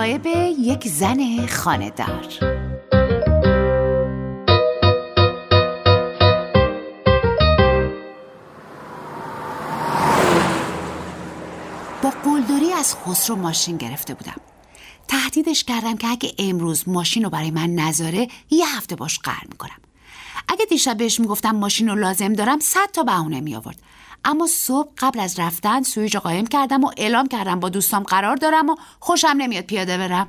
مصاحب یک زن خانه‌دار. با قلدری از خسرو ماشین گرفته بودم. تهدیدش کردم که اگه امروز ماشین رو برای من نذاره یه هفته باش قهر میکنم. اگه دیشب بهش میگفتم ماشین رو لازم دارم 100 تا بهونه میآورد. اما صبح قبل از رفتن سویچ قایم کردم و اعلام کردم با دوستام قرار دارم و خوشم نمیاد پیاده برم.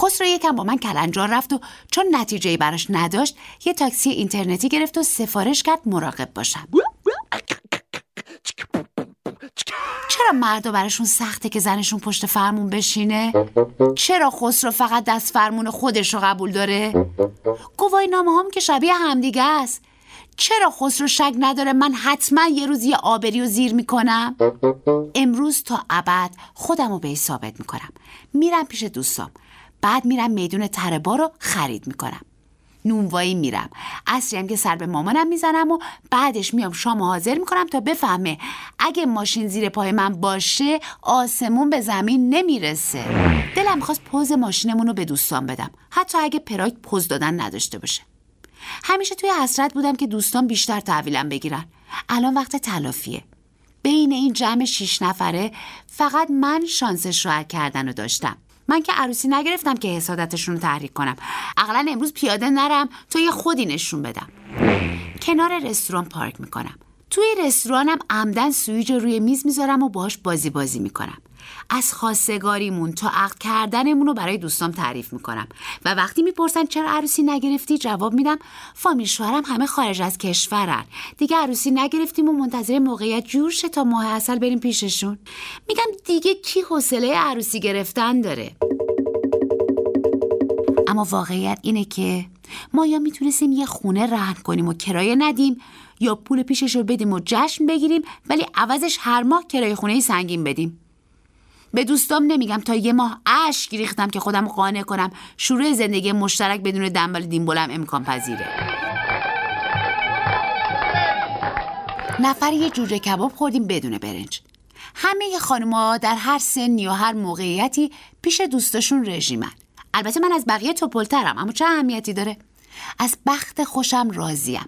خسرو یکم با من کلنجار رفت و چون نتیجه‌ای براش نداشت یه تاکسی اینترنتی گرفت و سفارش کرد مراقب باشم. چرا مردا براشون سخته که زنشون پشت فرمون بشینه؟ چرا خسرو فقط دست فرمون خودش رو قبول داره؟ گواهی نامه هم که شبیه همدیگه است. چرا خسرو شک نداره من حتما یه روز یه آبری رو زیر میکنم؟ امروز تا ابد خودم رو به ثابت میکنم. میرم پیش دوستام، بعد میرم میدون تره‌بار رو خرید میکنم، نونوایی میرم، عصریم که سر به مامانم میزنم و بعدش میام شام حاضر میکنم تا بفهمه اگه ماشین زیر پای من باشه آسمون به زمین نمیرسه. دلم خواست پوز ماشینمون رو به دوستان بدم، حتی اگه پراید پوز دادن نداشته باشه. همیشه توی حسرت بودم که دوستان بیشتر تحویلم بگیرن. الان وقت تلافیه. بین این جمع 6 نفره فقط من شانسش رو کردن رو داشتم. من که عروسی نگرفتم که حسادتشون رو تحریک کنم. عقلا امروز پیاده نرم تو یه خودی نشون بدم. کنار رستوران پارک میکنم. توی رستورانم عمدن سویج رو روی میز میذارم و باش بازی میکنم. از خواستگاریمون تا عقد کردنمون رو برای دوستام تعریف میکنم و وقتی میپرسن چرا عروسی نگرفتی جواب میدم فامیل شوهرم همه خارج از کشورن، دیگه عروسی نگرفتیم و منتظر موقعیت جور شه تا ماه عسل بریم پیششون. میگم دیگه کی حوصله عروسی گرفتن داره؟ اما واقعیت اینه که ما یا میتونستیم یه خونه رهن کنیم و کرایه ندیم یا پول پیشش رو بدیم و جشن بگیریم ولی عوضش هر ماه کرایه خونه سنگین بدیم. به دوستام نمیگم تا یه ماه اشک ریختم که خودم قانع کنم شروع زندگی مشترک بدون دنبال دینبولم امکان پذیره. نفر یه جوجه کباب خوردیم بدون برنج. همه خانوما در هر سنی و هر موقعیتی پیش دوستاشون رژیمن. البته من از بقیه توپلترم، اما چه اهمیتی داره؟ از بخت خوشم راضیم.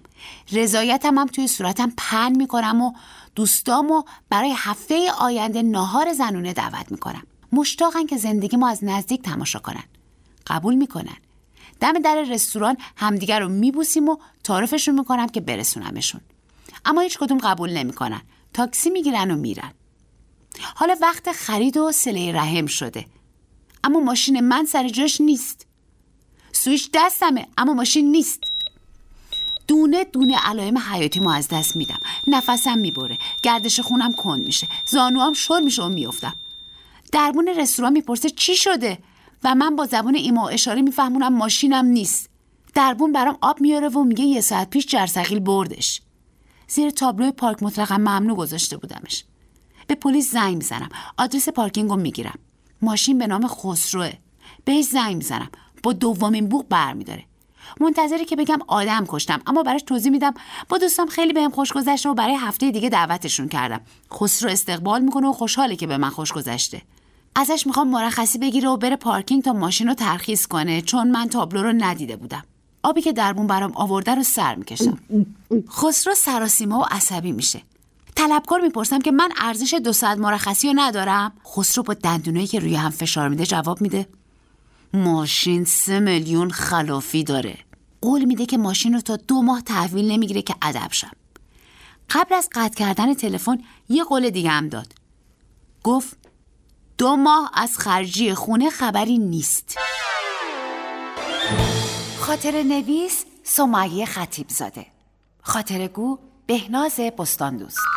رضایتم هم توی صورتم پن میکنم و دوستامو برای هفته آینده ناهار زنونه دعوت میکنم. مشتاقن که زندگی ما از نزدیک تماشا کنن. قبول میکنن. دم در رستوران همدیگر رو میبوسیم و تعارفشون میکنم که برسونمشون. اما هیچ کدوم قبول نمیکنن. تاکسی میگیرن و میرن. حالا وقت خرید و صله رحم شده. اما ماشین من سر جاش نیست. سویچ دستمه اما ماشین نیست. دونه دونه علائم حیاتی ما از دست میدم. نفسم میبره، گردش خونم کند میشه، زانوام شل میشه و میافتم. دربون رستوران میپرسه چی شده و من با زبان ایما اشاره میفهمونم ماشینم نیست. دربون برام آب میاره و میگه یه ساعت پیش جرثقیل بردش. زیر تابلو پارک مطلقاً ممنوع گذاشته بودمش. به پلیس زنگ میزنم، آدرس پارکینگو میگیرم. ماشین به نام خسروه. بهش زنگ میزنم، با دومین بوق برمیداره. منتظره که بگم آدم کشتم، اما براش توضیح میدم با دوستام خیلی بهم خوش گذشته و برای هفته دیگه دعوتشون کردم. خسرو استقبال میکنه و خوشحاله که به من خوش گذشته. ازش میخوام مرخصی بگیره و بره پارکینگ تا ماشین رو ترخیص کنه، چون من تابلو رو ندیده بودم. آبی که دربون برام آورده رو سر میکشم. خسرو سراسیمه و عصبی میشه. طلبکار میپرسم که من ارزش 200 مرخصی رو ندارم. خسرو با دندونایی که روی هم فشار میده جواب میده ماشین 3 میلیون خلافی داره. قول میده که ماشین رو تا 2 ماه تحویل نمیگیره که ادب شم. قبل از قطع کردن تلفن یه قول دیگه هم داد. گفت 2 ماه از خرجی خونه خبری نیست. خاطره نویس سمیه خطیب زاده. خاطره گو بهناز بستان دوست.